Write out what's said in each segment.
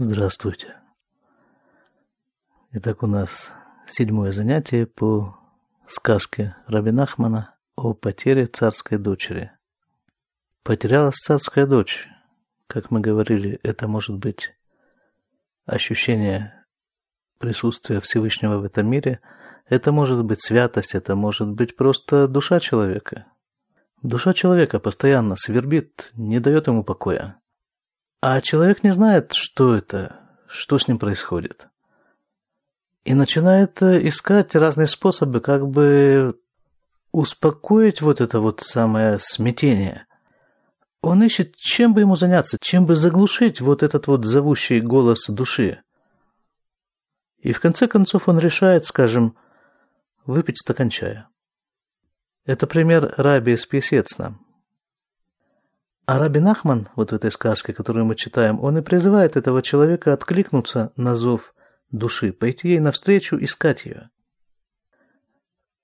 Здравствуйте. Итак, у нас 7-е занятие по сказке Рабби Нахмана о потере царской дочери. Потерялась царская дочь. Как мы говорили, это может быть ощущение присутствия Всевышнего в этом мире. Это может быть святость, это может быть просто душа человека. Душа человека постоянно свербит, не дает ему покоя. А человек не знает, что это, что с ним происходит. И начинает искать разные способы, как бы успокоить вот это вот самое смятение. Он ищет, чем бы ему заняться, чем бы заглушить вот этот вот зовущий голос души. И в конце концов он решает, скажем, выпить стакан чая. Это пример рабби из Пьесецна. А Рабби Нахман, вот в этой сказке, которую мы читаем, он и призывает этого человека откликнуться на зов души, пойти ей навстречу, искать ее.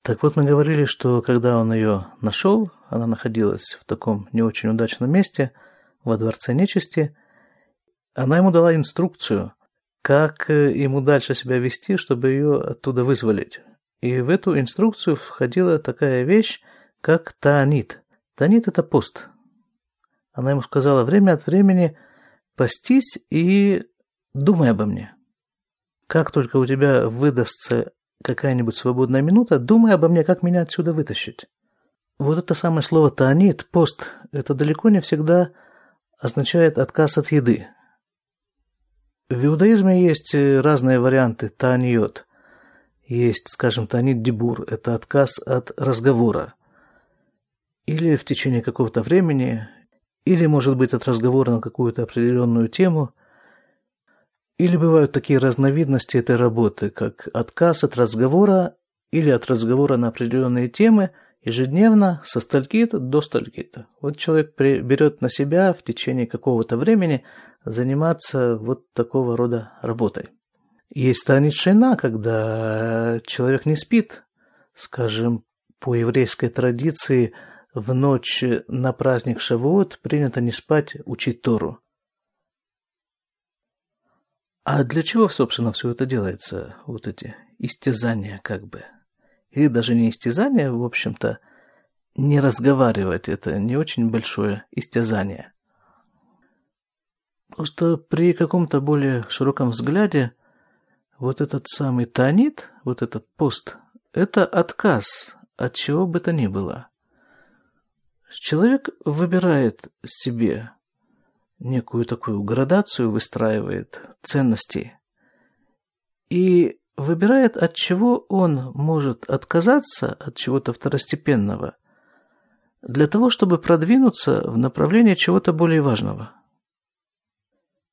Так вот, мы говорили, что когда он ее нашел, она находилась в таком не очень удачном месте, во дворце нечисти, она ему дала инструкцию, как ему дальше себя вести, чтобы ее оттуда вызволить. И в эту инструкцию входила такая вещь, как таанит. Таанит – это пост. Она ему сказала: время от времени постись и думай обо мне. Как только у тебя выдастся какая-нибудь свободная минута, думай обо мне, как меня отсюда вытащить. Вот это самое слово «таанит», «пост», это далеко не всегда означает отказ от еды. В иудаизме есть разные варианты «тааньот». Есть, скажем, «таанит дибур», это отказ от разговора. Или в течение какого-то времени, или, может быть, от разговора на какую-то определенную тему, или бывают такие разновидности этой работы, как отказ от разговора или от разговора на определенные темы ежедневно со стальки-то до стальки-то. Вот человек берет на себя в течение какого-то времени заниматься вот такого рода работой. Есть таанит шейна, когда человек не спит, скажем, по еврейской традиции – в ночь на праздник Шавуот принято не спать, учить Тору. А для чего, собственно, все это делается? Вот эти истязания как бы. Или даже не истязания, в общем-то, не разговаривать. Это не очень большое истязание. Просто при каком-то более широком взгляде вот этот самый таанит, вот этот пост, это отказ от чего бы то ни было. Человек выбирает себе некую такую градацию, выстраивает ценности и выбирает, от чего он может отказаться, от чего-то второстепенного, для того, чтобы продвинуться в направлении чего-то более важного.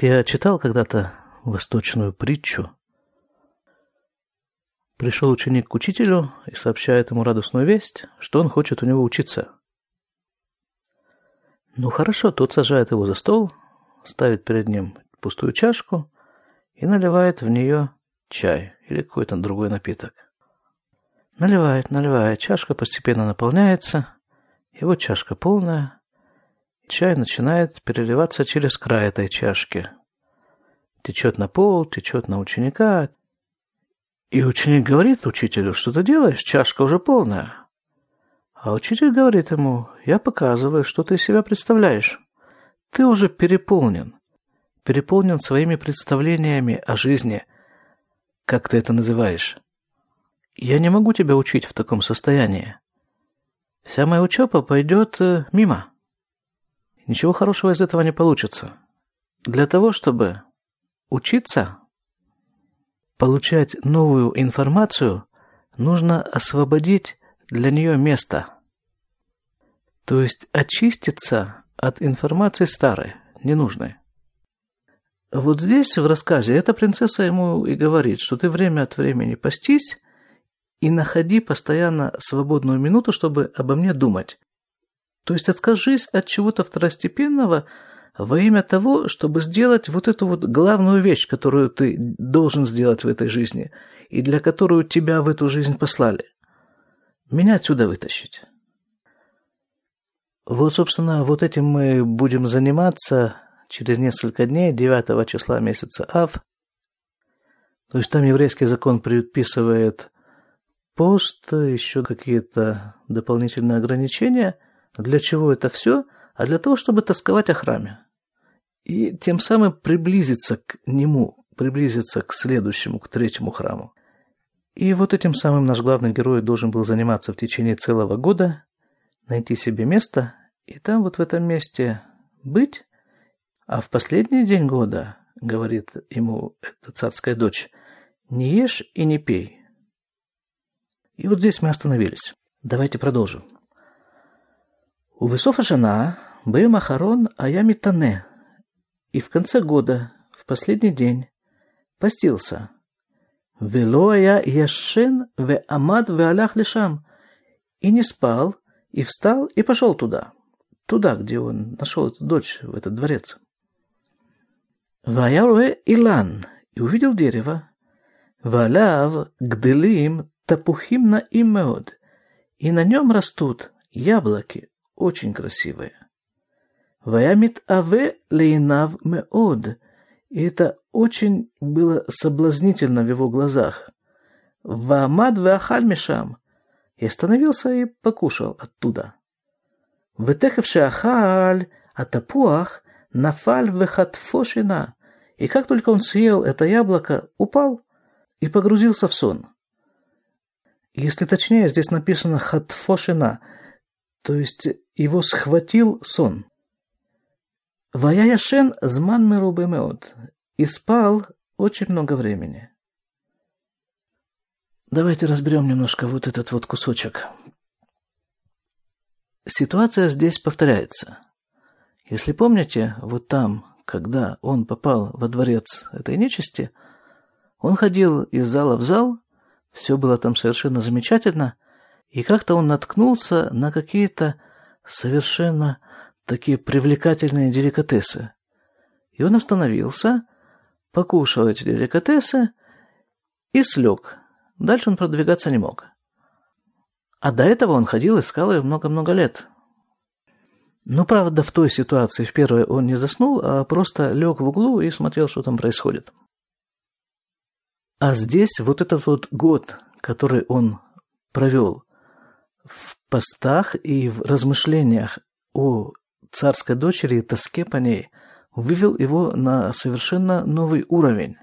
Я читал когда-то восточную притчу. Пришел ученик к учителю и сообщает ему радостную весть, что он хочет у него учиться. Ну хорошо, тот сажает его за стол, ставит перед ним пустую чашку и наливает в нее чай или какой-то другой напиток. Наливает, чашка постепенно наполняется, и вот чашка полная, и чай начинает переливаться через край этой чашки. Течет на пол, течет на ученика. И ученик говорит учителю: что ты делаешь, чашка уже полная. А учитель говорит ему: я показываю, что ты из себя представляешь. Ты уже переполнен своими представлениями о жизни, как ты это называешь. Я не могу тебя учить в таком состоянии. Вся моя учеба пойдет мимо. Ничего хорошего из этого не получится. Для того, чтобы учиться, получать новую информацию, нужно освободить для нее место. То есть очиститься от информации старой, ненужной. Вот здесь в рассказе эта принцесса ему и говорит, что ты время от времени постись и находи постоянно свободную минуту, чтобы обо мне думать. То есть откажись от чего-то второстепенного во имя того, чтобы сделать вот эту вот главную вещь, которую ты должен сделать в этой жизни и для которую тебя в эту жизнь послали. Меня отсюда вытащить. Вот, собственно, вот этим мы будем заниматься через несколько дней, 9 числа месяца Ав. То есть там еврейский закон предписывает пост, еще какие-то дополнительные ограничения. Для чего это все? А для того, чтобы тосковать о храме. И тем самым приблизиться к нему, приблизиться к следующему, к третьему храму. И вот этим самым наш главный герой должен был заниматься в течение целого года, найти себе место, и там вот в этом месте быть. А в последний день года, говорит ему эта царская дочь, не ешь и не пей. И вот здесь мы остановились. Давайте продолжим. У Весофа жена, Бэйм Ахарон, Аями Тане. И в конце года, в последний день, постился. «Велоя яшен ве амад ве алях лишам». И не спал, и встал, и пошел туда. Туда, где он нашел эту дочь, в этот дворец. «Ваяруэ илан». И увидел дерево. «Валяв гделим тапухим на иммеод». И на нем растут яблоки, очень красивые. «Ваямит аве лейнав меод». И это очень было соблазнительно в его глазах. «Ваамад веахаль мишам». И остановился и покушал оттуда. «Вэтехевши ахаль атапуах нафаль вехатфошина». И как только он съел это яблоко, упал и погрузился в сон. Если точнее, здесь написано «хатфошина», то есть его схватил сон. «Ваяяшен зман мирубы меот». И спал очень много времени. Давайте разберем немножко вот этот вот кусочек. Ситуация здесь повторяется. Если помните, вот там, когда он попал во дворец этой нечисти, он ходил из зала в зал, все было там совершенно замечательно, и как-то он наткнулся на какие-то совершенно такие привлекательные деликатесы. И он остановился, покушал эти деликатесы и слег. Дальше он продвигаться не мог. А до этого он ходил, искал ее много-много лет. Но, правда, в той ситуации, в первой, он не заснул, а просто лег в углу и смотрел, что там происходит. А здесь вот этот вот год, который он провел в постах и в размышлениях о царской дочери и тоске по ней, вывел его на совершенно новый уровень.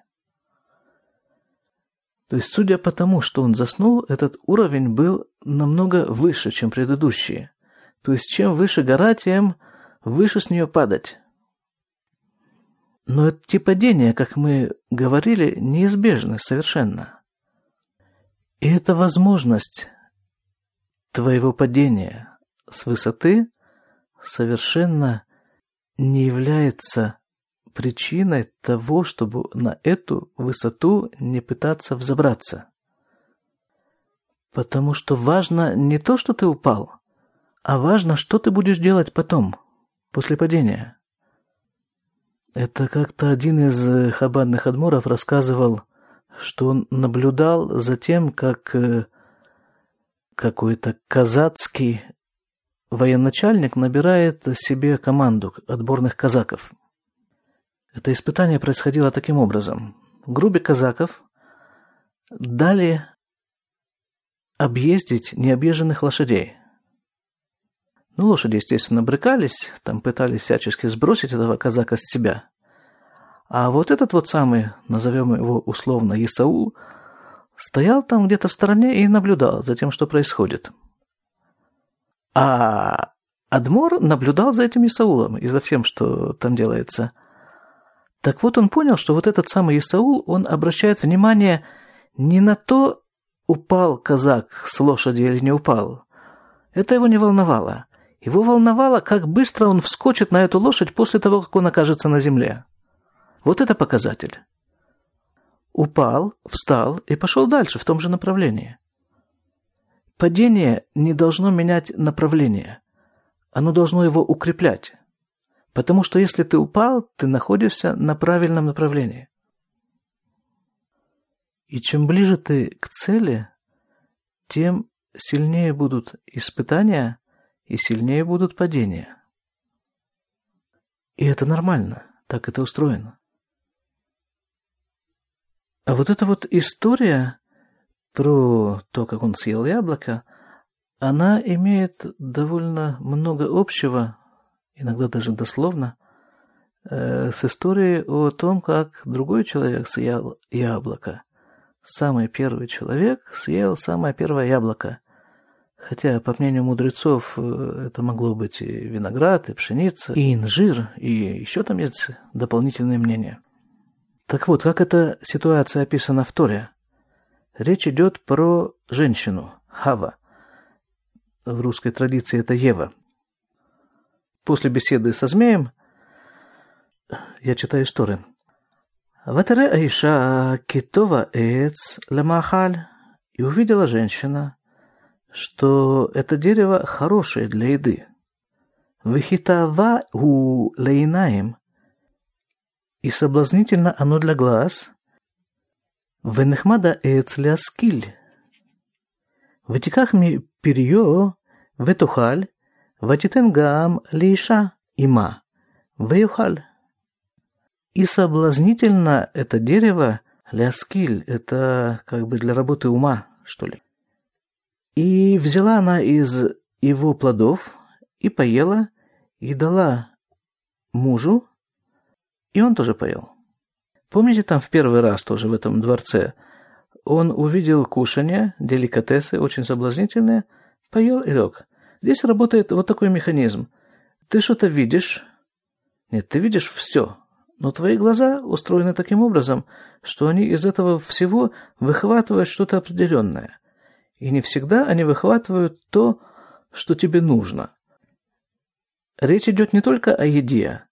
То есть, судя по тому, что он заснул, этот уровень был намного выше, чем предыдущие. То есть, чем выше гора, тем выше с нее падать. Но эти падения, как мы говорили, неизбежны совершенно. И это возможность твоего падения с высоты совершенно не является причиной того, чтобы на эту высоту не пытаться взобраться. Потому что важно не то, что ты упал, а важно, что ты будешь делать потом, после падения. Это как-то один из хаббадных адморов рассказывал, что он наблюдал за тем, как какой-то казацкий военачальник набирает себе команду отборных казаков. Это испытание происходило таким образом. Группе казаков дали объездить необъезженных лошадей. Ну, лошади, естественно, брыкались, там пытались всячески сбросить этого казака с себя. А вот этот вот самый, назовем его условно Исаул, стоял там где-то в стороне и наблюдал за тем, что происходит. А адмор наблюдал за этим Исаулом и за всем, что там делается. Так вот, он понял, что вот этот самый Исаул, он обращает внимание не на то, упал казак с лошади или не упал. Это его не волновало. Его волновало, как быстро он вскочит на эту лошадь после того, как он окажется на земле. Вот это показатель. Упал, встал и пошел дальше в том же направлении. Падение не должно менять направление. Оно должно его укреплять. Потому что если ты упал, ты находишься на правильном направлении. И чем ближе ты к цели, тем сильнее будут испытания и сильнее будут падения. И это нормально. Так это устроено. А вот эта вот история про то, как он съел яблоко, она имеет довольно много общего, иногда даже дословно, с историей о том, как другой человек съел яблоко. Самый первый человек съел самое первое яблоко. Хотя, по мнению мудрецов, это могло быть и виноград, и пшеница, и инжир, и еще там есть дополнительные мнения. Так вот, как эта ситуация описана в Торе? Речь идет про женщину, Хава. В русской традиции это Ева. После беседы со змеем, я читаю из Торы. «Ватере аиша китова эц ламахаль». И увидела женщина, что это дерево хорошее для еды. «Вихитава у лейнаим». И соблазнительно оно для глаз. «Венехмада эц ляскиль». «Ватикахми перьё ветухаль ватитенгам лейша има веюхаль». И соблазнительно это дерево, ляскиль, это как бы для работы ума, что ли. И взяла она из его плодов, и поела, и дала мужу, и он тоже поел. Помните, там в первый раз тоже в этом дворце он увидел кушанье, деликатесы, очень соблазнительные, поел и лег. Здесь работает вот такой механизм. Ты что-то видишь, нет, ты видишь все. Но твои глаза устроены таким образом, что они из этого всего выхватывают что-то определенное. И не всегда они выхватывают то, что тебе нужно. Речь идет не только о еде,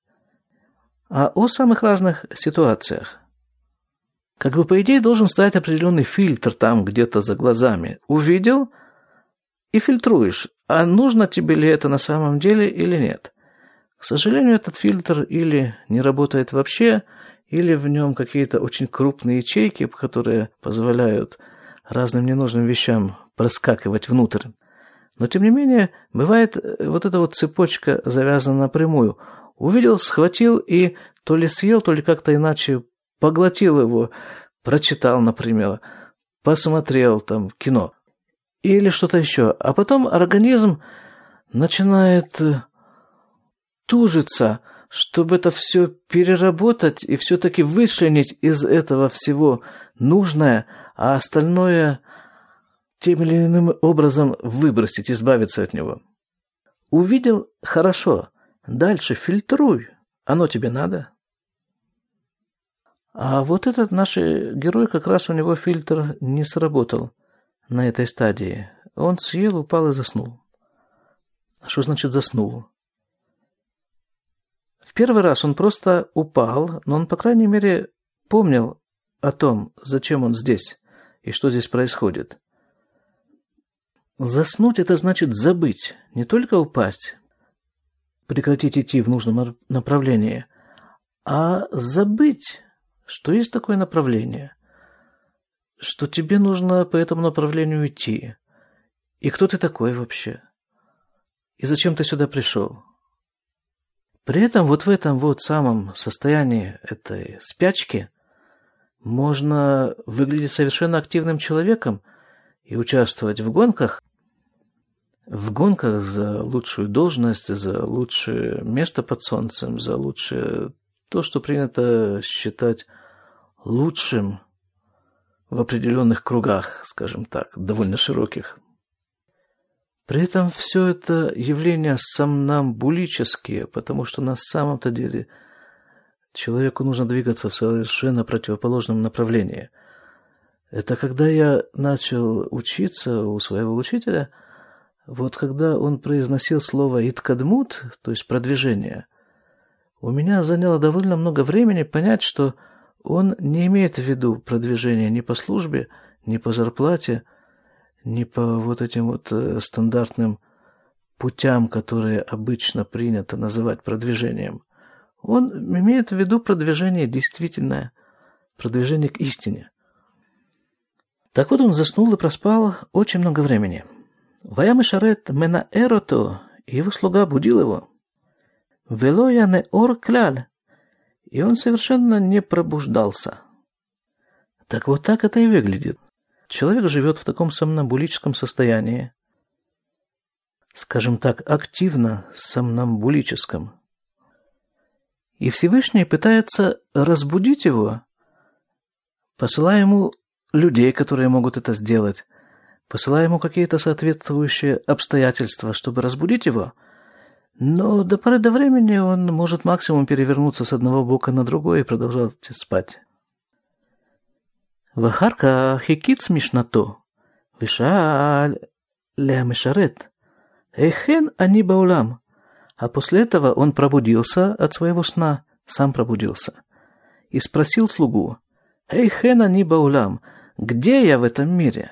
а о самых разных ситуациях. Как бы, по идее, должен стоять определенный фильтр там где-то за глазами. Увидел и фильтруешь, а нужно тебе ли это на самом деле или нет. К сожалению, этот фильтр или не работает вообще, или в нем какие-то очень крупные ячейки, которые позволяют разным ненужным вещам проскакивать внутрь. Но, тем не менее, бывает вот эта вот цепочка завязана напрямую. Увидел, схватил и то ли съел, то ли как-то иначе поглотил его, прочитал, например, посмотрел там кино или что-то еще. А потом организм начинает тужится, чтобы это все переработать и все-таки вычленить из этого всего нужное, а остальное тем или иным образом выбросить, избавиться от него. Увидел – хорошо, дальше фильтруй, оно тебе надо. А вот этот наш герой, как раз у него фильтр не сработал на этой стадии. Он съел, упал и заснул. Что значит заснул? В первый раз он просто упал, но он, по крайней мере, помнил о том, зачем он здесь и что здесь происходит. Заснуть – это значит забыть, не только упасть, прекратить идти в нужном направлении, а забыть, что есть такое направление, что тебе нужно по этому направлению идти, и кто ты такой вообще, и зачем ты сюда пришел. При этом вот в этом вот самом состоянии этой спячки можно выглядеть совершенно активным человеком и участвовать в гонках за лучшую должность, за лучшее место под солнцем, за лучшее то, что принято считать лучшим в определенных кругах, скажем так, довольно широких. При этом все это явления сомнамбулические, потому что на самом-то деле человеку нужно двигаться в совершенно противоположном направлении. Это когда я начал учиться у своего учителя, вот когда он произносил слово «иткадмут», то есть «продвижение», у меня заняло довольно много времени понять, что он не имеет в виду продвижение ни по службе, ни по зарплате, не по вот этим вот стандартным путям, которые обычно принято называть продвижением. Он имеет в виду продвижение действительное, продвижение к истине. Так вот, он заснул и проспал очень много времени. «Ваям и шарет мена эроту», и его слуга будил его. «Велоя не ор кляль», и он совершенно не пробуждался. Так вот так это и выглядит. Человек живет в таком сомнамбулическом состоянии, скажем так, активно сомнамбулическом. И Всевышний пытается разбудить его, посылая ему людей, которые могут это сделать, посылая ему какие-то соответствующие обстоятельства, чтобы разбудить его, но до поры до времени он может максимум перевернуться с одного бока на другой и продолжать спать. «Вахарка хикиц мишнато, вишааль ля мишарет, эхен ани баулам». А после этого он пробудился от своего сна, сам пробудился, и спросил слугу: «Эйхен ани баулам, где я в этом мире?»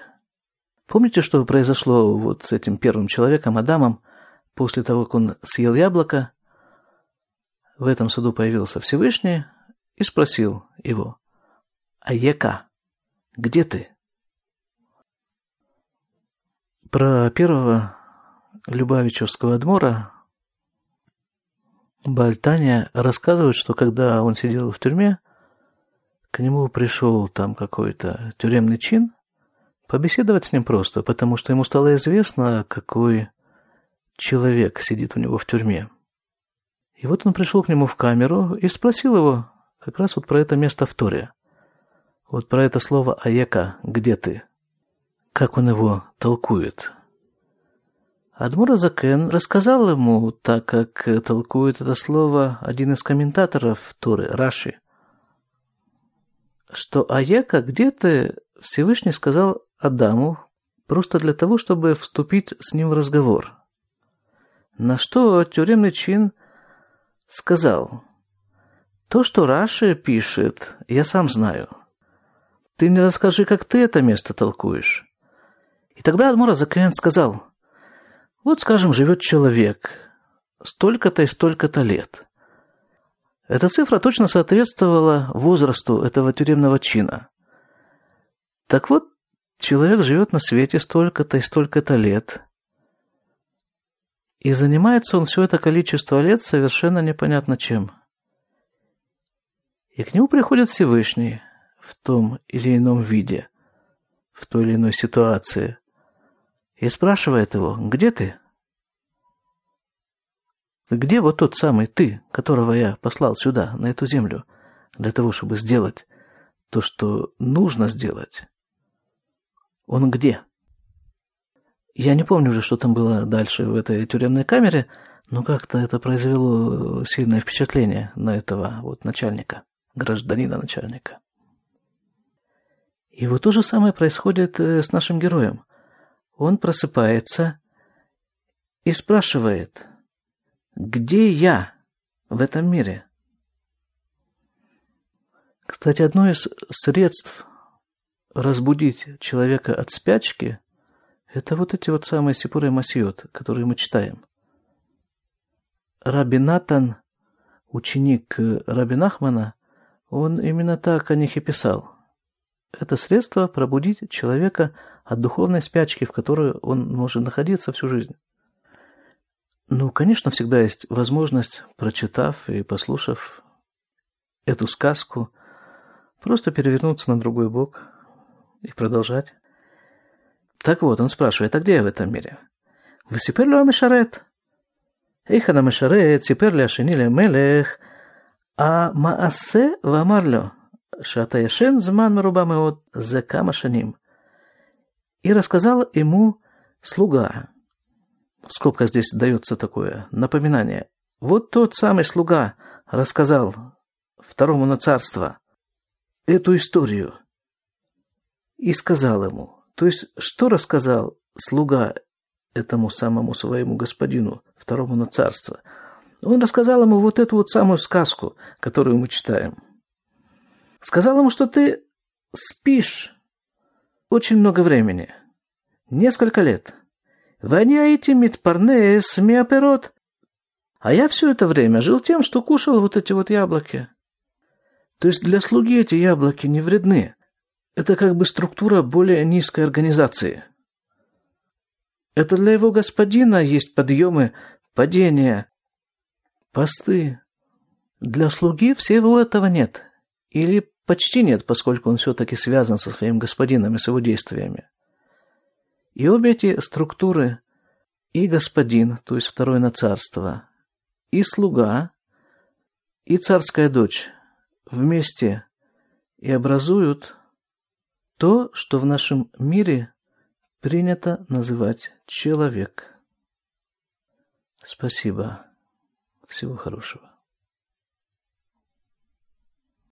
Помните, что произошло вот с этим первым человеком, Адамом, после того, как он съел яблоко? В этом саду появился Всевышний и спросил его: «Аека, где ты?» Про первого Любавичевского адмора Бальтания рассказывает, что когда он сидел в тюрьме, к нему пришел там какой-то тюремный чин побеседовать с ним просто, потому что ему стало известно, какой человек сидит у него в тюрьме. И вот он пришел к нему в камеру и спросил его как раз вот про это место в Торе. Вот про это слово «Аека, где ты?» Как он его толкует? Адмор Азакен рассказал ему, так как толкует это слово один из комментаторов Торы, Раши, что «Аека, где ты?» Всевышний сказал Адаму просто для того, чтобы вступить с ним в разговор. На что тюремный чин сказал: «То, что Раши пишет, я сам знаю. Ты мне расскажи, как ты это место толкуешь». И тогда Адмор Азакен сказал: «Вот, скажем, живет человек столько-то и столько-то лет». Эта цифра точно соответствовала возрасту этого тюремного чина. Так вот, человек живет на свете столько-то и столько-то лет, и занимается он все это количество лет совершенно непонятно чем. И к нему приходит Всевышний в том или ином виде, в той или иной ситуации, и спрашивает его: «Где ты? Где вот тот самый ты, которого я послал сюда, на эту землю, для того, чтобы сделать то, что нужно сделать? Он где?» Я не помню уже, что там было дальше в этой тюремной камере, но как-то это произвело сильное впечатление на этого вот начальника, гражданина-начальника. И вот то же самое происходит с нашим героем. Он просыпается и спрашивает: «Где я в этом мире?» Кстати, одно из средств разбудить человека от спячки – это вот эти вот самые Сипурей Масиот, которые мы читаем. Раби Натан, ученик Рабби Нахмана, он именно так о них и писал. Это средство пробудить человека от духовной спячки, в которой он может находиться всю жизнь. Ну, конечно, всегда есть возможность, прочитав и послушав эту сказку, просто перевернуться на другой бок и продолжать. Так вот, он спрашивает: «А где я в этом мире?» «Высипер ли амишарет? Эйха на мишарет, сипер ли ашинили мелех, а маасе вамарлю». И рассказал ему слуга. В скобках здесь дается такое напоминание: вот тот самый слуга рассказал второму на царство эту историю и сказал ему. То есть, что рассказал слуга этому самому своему господину, второму на царство? Он рассказал ему вот эту вот самую сказку, которую мы читаем. Сказал ему, что ты спишь очень много времени, несколько лет. А я все это время жил тем, что кушал вот эти вот яблоки. То есть для слуги эти яблоки не вредны. Это как бы структура более низкой организации. Это для его господина есть подъемы, падения, посты, Для слуги всего этого нет, или почти нет, поскольку он все-таки связан со своим господином и с его действиями. И обе эти структуры, и господин, то есть второе нацарство, и слуга, и царская дочь вместе и образуют то, что в нашем мире принято называть человек. Спасибо. Всего хорошего.